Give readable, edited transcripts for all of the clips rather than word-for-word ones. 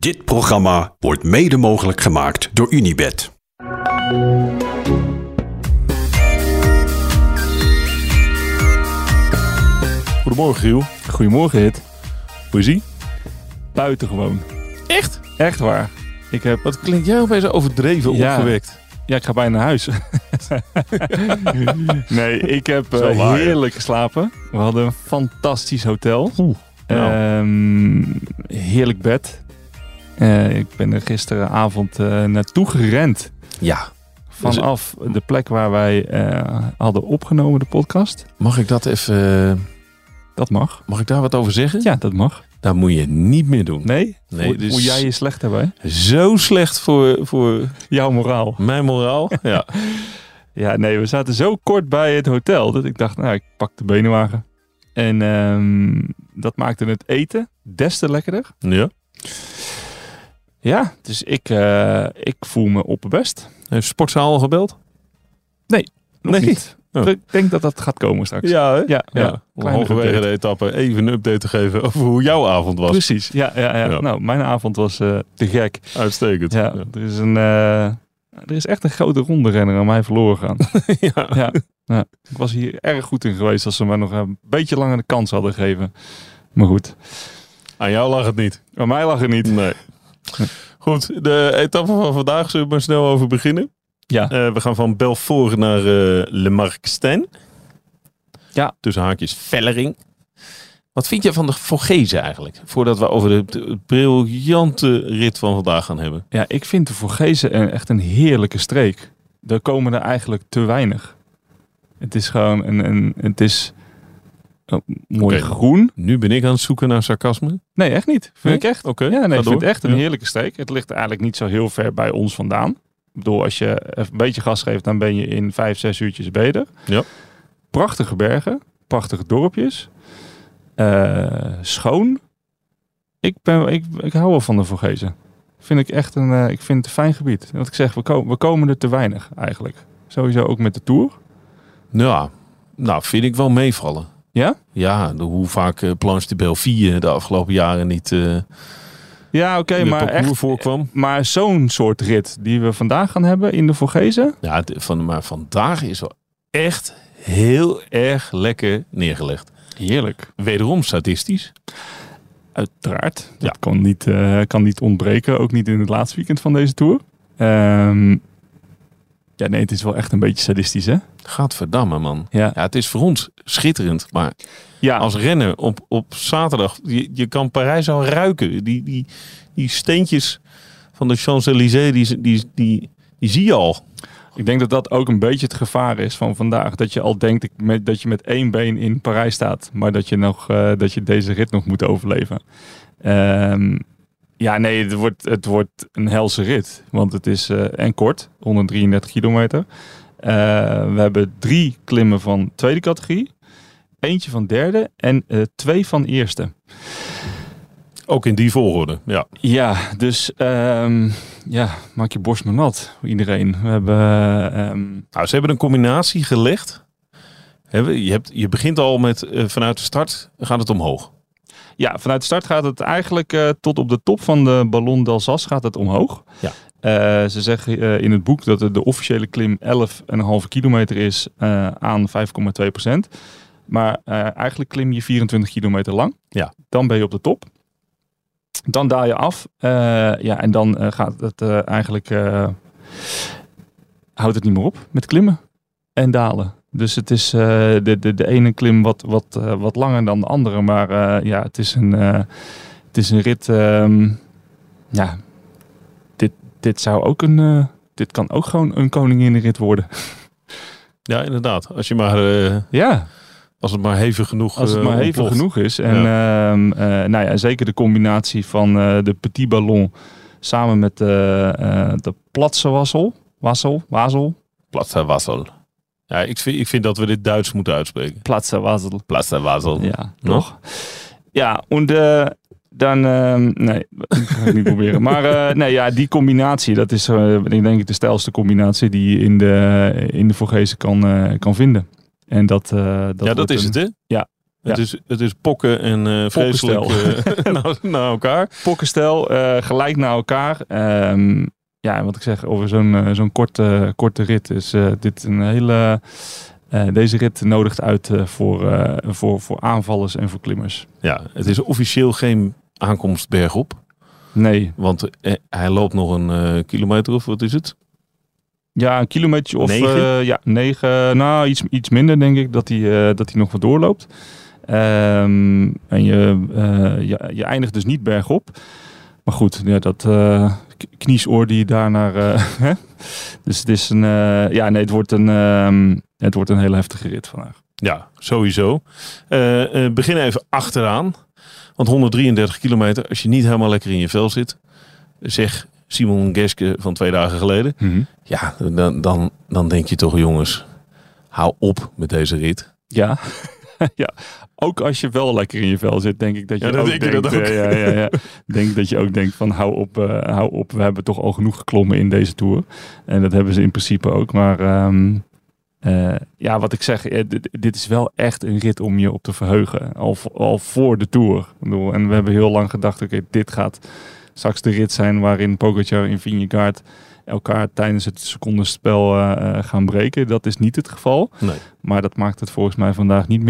Dit programma wordt mede mogelijk gemaakt door Unibet. Goedemorgen, Giel. Goedemorgen, Hit. Hoe is ie? Buitengewoon. Echt? Echt waar. Wat klinkt jij opeens overdreven opgewekt? Ja, ik ga bijna naar huis. Nee, ik heb heerlijk geslapen. We hadden een fantastisch hotel. Heerlijk bed. Ik ben er gisteravond naartoe gerend. Ja. Vanaf de plek waar wij hadden opgenomen de podcast. Mag ik dat even... Dat mag. Mag ik daar wat over zeggen? Ja, dat mag. Dat moet je niet meer doen. Nee? Voel jij je slecht daarbij? Zo slecht voor... Jouw moraal. Mijn moraal? Ja. Ja, nee, we zaten zo kort bij het hotel dat ik dacht, ik pak de benenwagen. En dat maakte het eten des te lekkerder. Ja. Ja, dus ik voel me opperbest. Heeft Sportzaal al gebeld? Nee, nog niet. Oh. Ik denk dat dat gaat komen straks. Ja, hè? Ja. Om halverwege de etappe even een update te geven over hoe jouw avond was. Precies, ja. Nou, mijn avond was te gek. Uitstekend. Ja. Er is echt een grote ronde-renner aan mij verloren gegaan. Ja. Ik was hier erg goed in geweest als ze mij nog een beetje langer de kans hadden gegeven. Maar goed. Aan jou lag het niet. Aan mij lag het niet. Nee. Goed, de etappe van vandaag zullen we maar snel over beginnen. Ja. We gaan van Belfort naar Le Marquestin. Ja. Tussen haakjes Vellering. Wat vind je van de Vogezen eigenlijk? Voordat we over de briljante rit van vandaag gaan hebben. Ja, ik vind de Vogezen echt een heerlijke streek. Er komen er eigenlijk te weinig. Het is gewoon mooi groen. Nu ben ik aan het zoeken naar sarcasme. Nee, echt niet. Vind ik echt. Oké. Ja, nee, ik vind het echt een heerlijke streek. Het ligt eigenlijk niet zo heel ver bij ons vandaan. Ik bedoel, als je een beetje gas geeft, dan ben je in 5-6 uurtjes beter. Ja. Prachtige bergen, prachtige dorpjes, schoon. Ik hou wel van de Vogezen. Vind ik echt ik vind het een fijn gebied. Wat ik zeg, we komen er te weinig eigenlijk. Sowieso ook met de Tour. Ja, nou vind ik wel meevallen. Ja? Ja, hoe vaak Planche de Belfie de afgelopen jaren niet... Ja, oké, maar echt voorkwam. Maar zo'n soort rit die we vandaag gaan hebben in de Vogezen. Ja, maar vandaag is wel echt heel erg lekker neergelegd. Heerlijk. Wederom statistisch. Uiteraard. Dat kan niet ontbreken. Ook niet in het laatste weekend van deze Tour. Het is wel echt een beetje sadistisch, hè? Gadverdamme, man. Ja, het is voor ons schitterend, maar... Ja. Als renner op zaterdag. Je kan Parijs al ruiken. Die steentjes van de Champs-Élysées, die zie je al. Ik denk dat dat ook een beetje het gevaar is van vandaag. Dat je al denkt dat je met 1 been in Parijs staat. Maar dat je, dat je deze rit nog moet overleven. Het wordt een helse rit. Want het is kort. 133 kilometer. We hebben 3 klimmen van tweede categorie. Eentje van derde en 2 van eerste. Ook in die volgorde, ja. Ja, dus maak je borst maar nat, iedereen. We hebben, ze hebben een combinatie gelegd. Je begint al met vanuit de start gaat het omhoog. Ja, vanuit de start gaat het eigenlijk tot op de top van de Ballon d'Alsace gaat het omhoog. Ja. Ze zeggen in het boek dat de officiële klim 11,5 kilometer is aan 5,2%. Maar eigenlijk klim je 24 kilometer lang. Ja. Dan ben je op de top. Dan daal je af. En dan gaat het eigenlijk... houdt het niet meer op met klimmen en dalen. Dus het is de ene klim wat langer dan de andere. Maar het is een rit... Dit zou ook dit kan ook gewoon een koninginrit worden. Ja, inderdaad. Als je maar... Als het maar hevig genoeg is. Als het maar hevig genoeg is. En zeker de combinatie van de Petit Ballon samen met de Plateau des Wasel. Plateau des Wasel. Ja, ik vind dat we dit Duits moeten uitspreken. Plateau des Wasel. Plateau des Wasel. Ja, toch? Ja, en dat ga ik niet proberen. Maar die combinatie, dat is denk ik de stijlste combinatie die je in de Vogezen kan vinden. En dat is het, hè? Ja, Ja. Het is pokken en vreselijk naar elkaar. Pokkenstel, gelijk naar elkaar. Ja, wat ik zeg over zo'n korte rit is dit een hele... deze rit nodigt uit voor aanvallers en voor klimmers. Ja, het is officieel geen aankomst bergop. Nee. Want hij loopt nog een kilometer of wat is het? Ja, een kilometer of 9. Negen. Nou, iets minder denk ik dat hij nog wat doorloopt. En je eindigt dus niet bergop. Maar goed, ja, dat kniesoor die daarnaar... dus het is een... het wordt een hele heftige rit vandaag. Ja, sowieso. Begin even achteraan. Want 133 kilometer, als je niet helemaal lekker in je vel zit... zeg Simon Geske van 2 dagen geleden. Mm-hmm. Ja, dan denk je toch, jongens, hou op met deze rit. Ja, ja. Ook als je wel lekker in je vel zit, denk ik dat je ook denkt van hou op. We hebben toch al genoeg geklommen in deze Tour. En dat hebben ze in principe ook. Maar wat ik zeg, dit is wel echt een rit om je op te verheugen. Al voor de Tour. En we hebben heel lang gedacht, oké, dit gaat straks de rit zijn waarin Pogačar en Vingegaard elkaar tijdens het secondenspel gaan breken. Dat is niet het geval. Nee. Maar dat maakt het volgens mij vandaag niet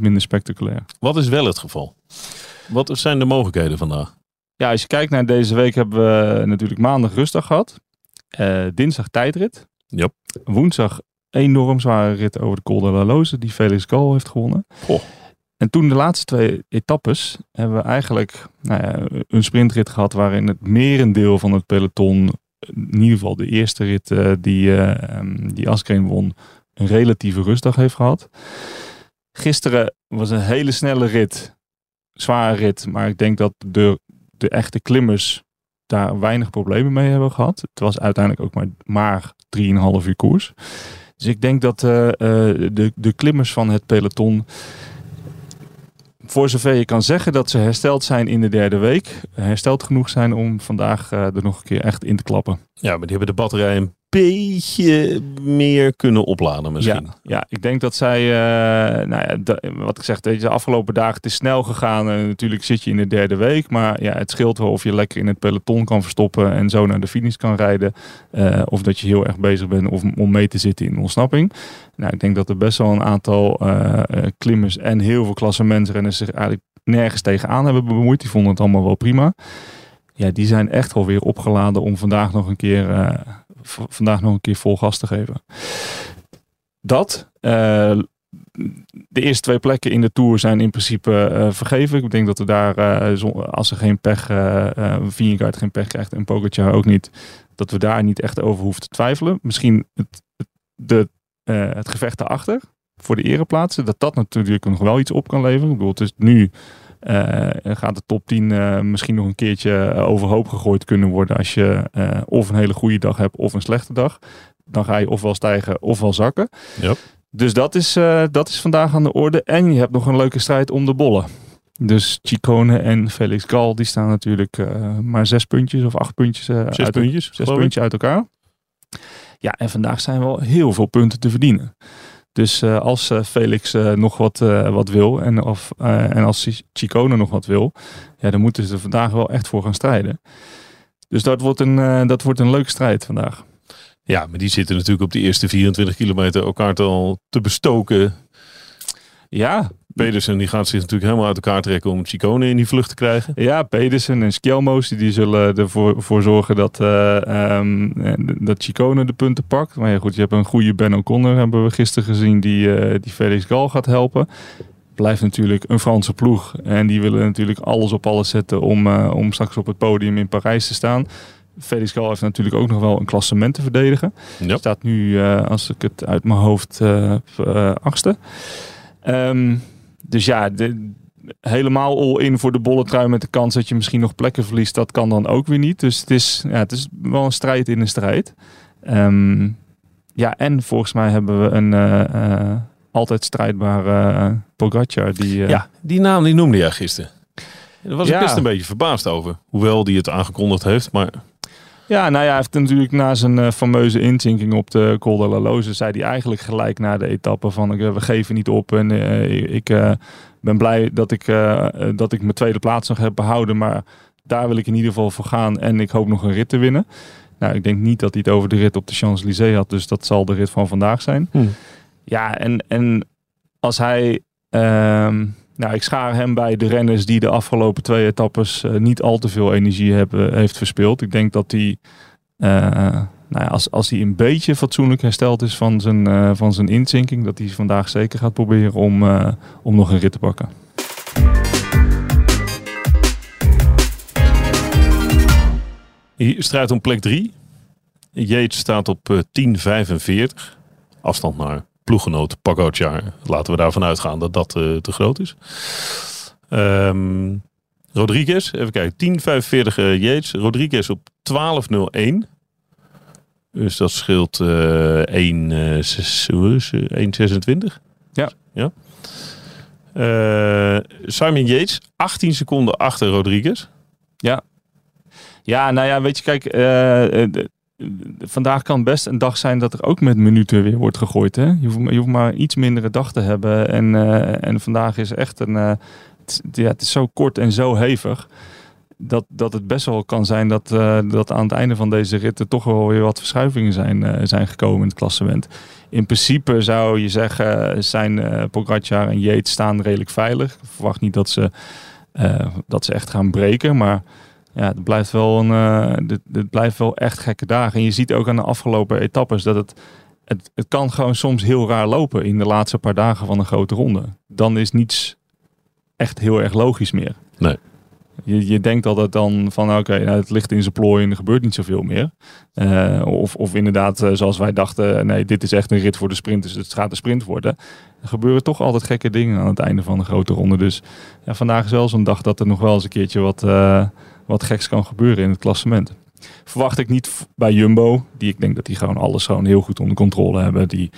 minder spectaculair. Wat is wel het geval? Wat zijn de mogelijkheden vandaag? Ja, als je kijkt naar deze week hebben we natuurlijk maandag rustdag gehad. Dinsdag tijdrit. Yep. Woensdag enorm zware rit over de Col de la Loze die Felix Gall heeft gewonnen. Oh. En toen de laatste 2 etappes hebben we eigenlijk een sprintrit gehad waarin het merendeel van het peloton... in ieder geval de eerste rit die Askreen won, een relatieve rustdag heeft gehad. Gisteren was een hele snelle rit. Zware rit, maar ik denk dat de echte klimmers daar weinig problemen mee hebben gehad. Het was uiteindelijk ook maar 3,5 uur koers. Dus ik denk dat de klimmers van het peloton... voor zover je kan zeggen dat ze hersteld zijn in de derde week. Hersteld genoeg zijn om vandaag er nog een keer echt in te klappen. Ja, maar die hebben de batterij een beetje meer kunnen opladen misschien. Ja ik denk dat zij... wat ik zeg, deze afgelopen dagen het is snel gegaan. Natuurlijk zit je in de derde week. Maar ja, het scheelt wel of je lekker in het peloton kan verstoppen. En zo naar de finish kan rijden. Of dat je heel erg bezig bent om mee te zitten in ontsnapping. Nou, ik denk dat er best wel een aantal klimmers en heel veel klassementsrenners zich eigenlijk nergens tegenaan hebben bemoeid. Die vonden het allemaal wel prima. Ja, die zijn echt alweer opgeladen om vandaag nog een keer vol gas te geven. De eerste 2 plekken in de Tour zijn in principe vergeven. Ik denk dat we daar, als er geen pech, Vingegaard geen pech krijgt en Pogačar ook niet, dat we daar niet echt over hoeven te twijfelen. Misschien het gevecht daarachter voor de ereplaatsen, dat natuurlijk nog wel iets op kan leveren. Ik bedoel, het is nu... gaat de top 10 misschien nog een keertje overhoop gegooid kunnen worden als je of een hele goede dag hebt of een slechte dag. Dan ga je ofwel stijgen ofwel zakken. Yep. Dus dat is vandaag aan de orde. En je hebt nog een leuke strijd om de bollen. Dus Ciccone en Felix Gall die staan natuurlijk maar 6 puntjes of 8 puntjes. 6 puntjes? 6 puntjes uit elkaar. Ja, en vandaag zijn wel heel veel punten te verdienen. Dus als Felix nog wat wil en als Ciccone nog wat wil, ja, dan moeten ze er vandaag wel echt voor gaan strijden. Dus dat wordt een leuke strijd vandaag. Ja, maar die zitten natuurlijk op de eerste 24 kilometer elkaar al te bestoken. Ja. Pedersen die gaat zich natuurlijk helemaal uit elkaar trekken om Ciccone in die vlucht te krijgen. Ja, Pedersen en Skjelmose die zullen ervoor zorgen dat Ciccone de punten pakt. Maar ja, goed, je hebt een goede Ben O'Connor, hebben we gisteren gezien, die Felix Gall gaat helpen. Blijft natuurlijk een Franse ploeg en die willen natuurlijk alles op alles zetten om straks op het podium in Parijs te staan. Felix Gall heeft natuurlijk ook nog wel een klassement te verdedigen. Yep. Staat nu, als ik het uit mijn hoofd, 8e. Dus ja, helemaal all-in voor de bollentrui met de kans dat je misschien nog plekken verliest, dat kan dan ook weer niet. Dus het is wel een strijd in een strijd. En volgens mij hebben we een altijd strijdbare Pogačar. Die naam die noemde jij gisteren. Daar was ik best een beetje verbaasd over. Hoewel die het aangekondigd heeft, maar... Ja, nou ja, hij heeft natuurlijk na zijn fameuze inzinking op de Col de la Loze, zei hij eigenlijk gelijk na de etappe van we geven niet op en ik ben blij dat ik mijn tweede plaats nog heb behouden, maar daar wil ik in ieder geval voor gaan en ik hoop nog een rit te winnen. Nou, ik denk niet dat hij het over de rit op de Champs-Élysées had, dus dat zal de rit van vandaag zijn. Hmm. Ja, en als hij... Nou, ik schaar hem bij de renners die de afgelopen twee etappes niet al te veel energie heeft verspild. Ik denk dat hij, als hij een beetje fatsoenlijk hersteld is van zijn inzinking, dat hij vandaag zeker gaat proberen om nog een rit te pakken. Hier strijd om plek 3. Yates staat op 10:45. Afstand naar ploeggenoot Pogačar. Laten we daarvan uitgaan dat dat te groot is. Rodriguez, even kijken. 10:45 Yates. Rodriguez op 12:01. Dus dat scheelt 1:26. Ja. Simon Yates, 18 seconden achter Rodriguez. Ja. Ja, nou ja, weet je, kijk... Vandaag kan best een dag zijn dat er ook met minuten weer wordt gegooid. Hè? Je hoeft maar iets mindere dag te hebben. En vandaag is echt het is zo kort en zo hevig. Dat het best wel kan zijn dat aan het einde van deze rit er toch wel weer wat verschuivingen zijn gekomen in het klassement. In principe zou je zeggen, zijn Pogačar en Yates staan redelijk veilig. Ik verwacht niet dat ze echt gaan breken, maar... Ja, het blijft wel echt gekke dagen. En je ziet ook aan de afgelopen etappes dat het kan gewoon soms heel raar lopen in de laatste paar dagen van een grote ronde. Dan is niets echt heel erg logisch meer. Nee. Je denkt altijd dan van oké, het ligt in zijn plooi en er gebeurt niet zoveel meer. Of inderdaad, zoals wij dachten, nee, dit is echt een rit voor de sprint, dus het gaat de sprint worden. Er gebeuren toch altijd gekke dingen aan het einde van een grote ronde. Dus ja, vandaag is wel zo'n dag dat er nog wel eens een keertje wat geks kan gebeuren in het klassement. Verwacht ik niet bij Jumbo. Ik denk dat die gewoon alles gewoon heel goed onder controle hebben. Die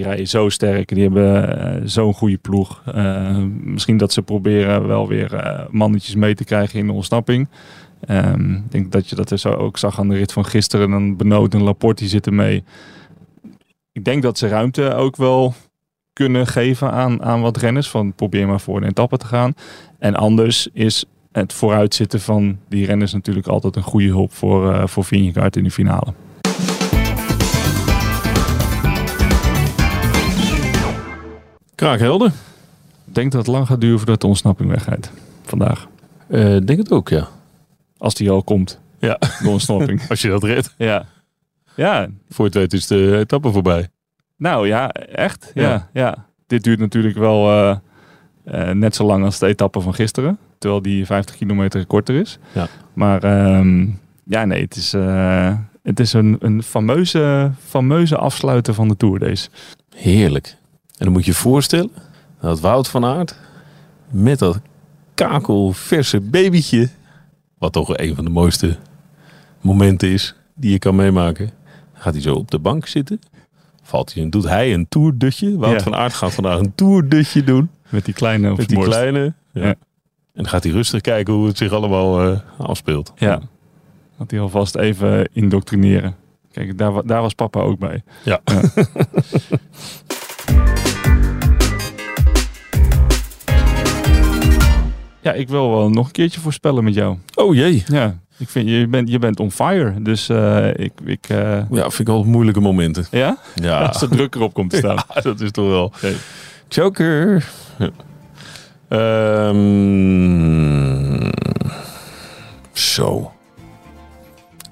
rijden zo sterk. Die hebben zo'n goede ploeg. Misschien dat ze proberen wel weer mannetjes mee te krijgen in de ontsnapping. Ik denk dat je dat zo ook zag aan de rit van gisteren. Dan Benoot en Laporte die zitten mee. Ik denk dat ze ruimte ook wel kunnen geven aan wat renners. Van probeer maar voor een etappe te gaan. En anders is... Het vooruitzitten van die renners natuurlijk altijd een goede hulp voor Vingegaard in de finale. Kraakhelder. Ik denk dat het lang gaat duren voordat de ontsnapping wegrijdt vandaag. Ik denk het ook, ja. Als die al komt. Ja. De ontsnapping. Als je dat redt. Ja. Voor het weet is de etappe voorbij. Nou ja, echt. Ja. Dit duurt natuurlijk wel net zo lang als de etappe van gisteren. Terwijl die 50 kilometer korter is. Ja. Maar het is een fameuze afsluiter van de Tour deze. Heerlijk. En dan moet je je voorstellen dat Wout van Aert met dat kakelverse babytje, wat toch een van de mooiste momenten is die je kan meemaken, gaat hij zo op de bank zitten. Doet hij een toerdutje. Wout van Aert gaat vandaag een toerdutje doen. Met die kleine op zijn borst. Ja. En dan gaat hij rustig kijken hoe het zich allemaal afspeelt. Ja, dat hij alvast even indoctrineren. Kijk, daar was papa ook bij. Ja. Ja, ik wil wel nog een keertje voorspellen met jou. Oh jee. Ja, ik vind, je bent on fire. Dus vind ik al moeilijke momenten. Ja? Als de druk erop komt te staan. Ja, dat is toch wel. Okay. Joker. Ja. Het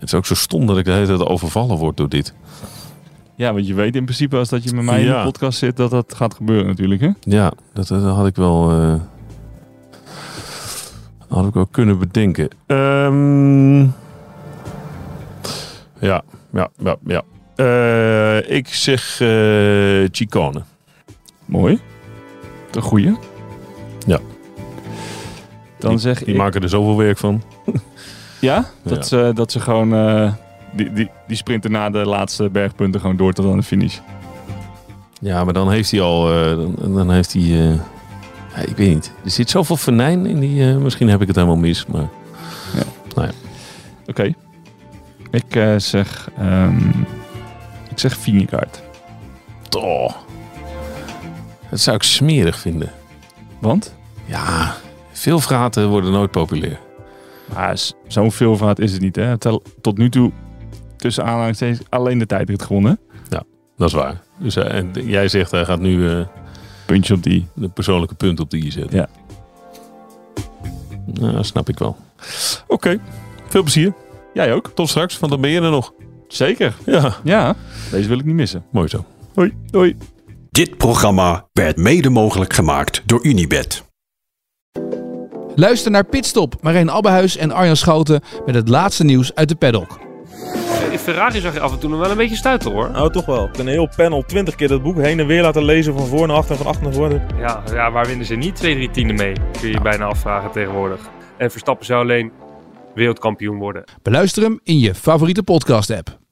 is ook zo stom dat ik de hele tijd overvallen word door dit. Ja, want je weet in principe als dat je met mij in de podcast zit dat gaat gebeuren natuurlijk, hè? Ja, dat had ik wel kunnen bedenken. Ja. Ik zeg Ciccone. Mooi. De goeie. Ja. Die maken er zoveel werk van. Dat ze gewoon... Die sprinten na de laatste bergpunten gewoon door tot aan de finish. Ja, maar dan heeft hij al... Dan heeft hij... ik weet niet. Er zit zoveel venijn in die... misschien heb ik het helemaal mis, maar... Ja. Nou ja. Oké. Ik zeg Vingegaard. Toh. Dat zou ik smerig vinden. Want? Ja, veelvraten worden nooit populair. Maar zo'n veelvraat is het niet, hè? Tot nu toe, tussen aanhalingstekens, alleen de tijdrit gewonnen. Ja, dat is waar. Dus en jij zegt, hij gaat nu... puntje op die. De persoonlijke punt op die je zet. Ja. Nou, dat snap ik wel. Oké, veel plezier. Jij ook. Tot straks, want dan ben je er nog. Zeker. Ja. Deze wil ik niet missen. Mooi zo. Hoi. Hoi. Dit programma werd mede mogelijk gemaakt door Unibet. Luister naar Pitstop, Marijn Abbehuis en Arjan Schouten met het laatste nieuws uit de paddock. In Ferrari zag je af en toe nog wel een beetje stuiter, hoor. Nou, toch wel. Een heel panel, 20 keer dat boek heen en weer laten lezen, van voor naar achter en van achter naar voren. Ja, waar winnen ze niet 2-3 tienden mee? Kun je je bijna afvragen tegenwoordig. En Verstappen zou alleen wereldkampioen worden. Beluister hem in je favoriete podcast-app.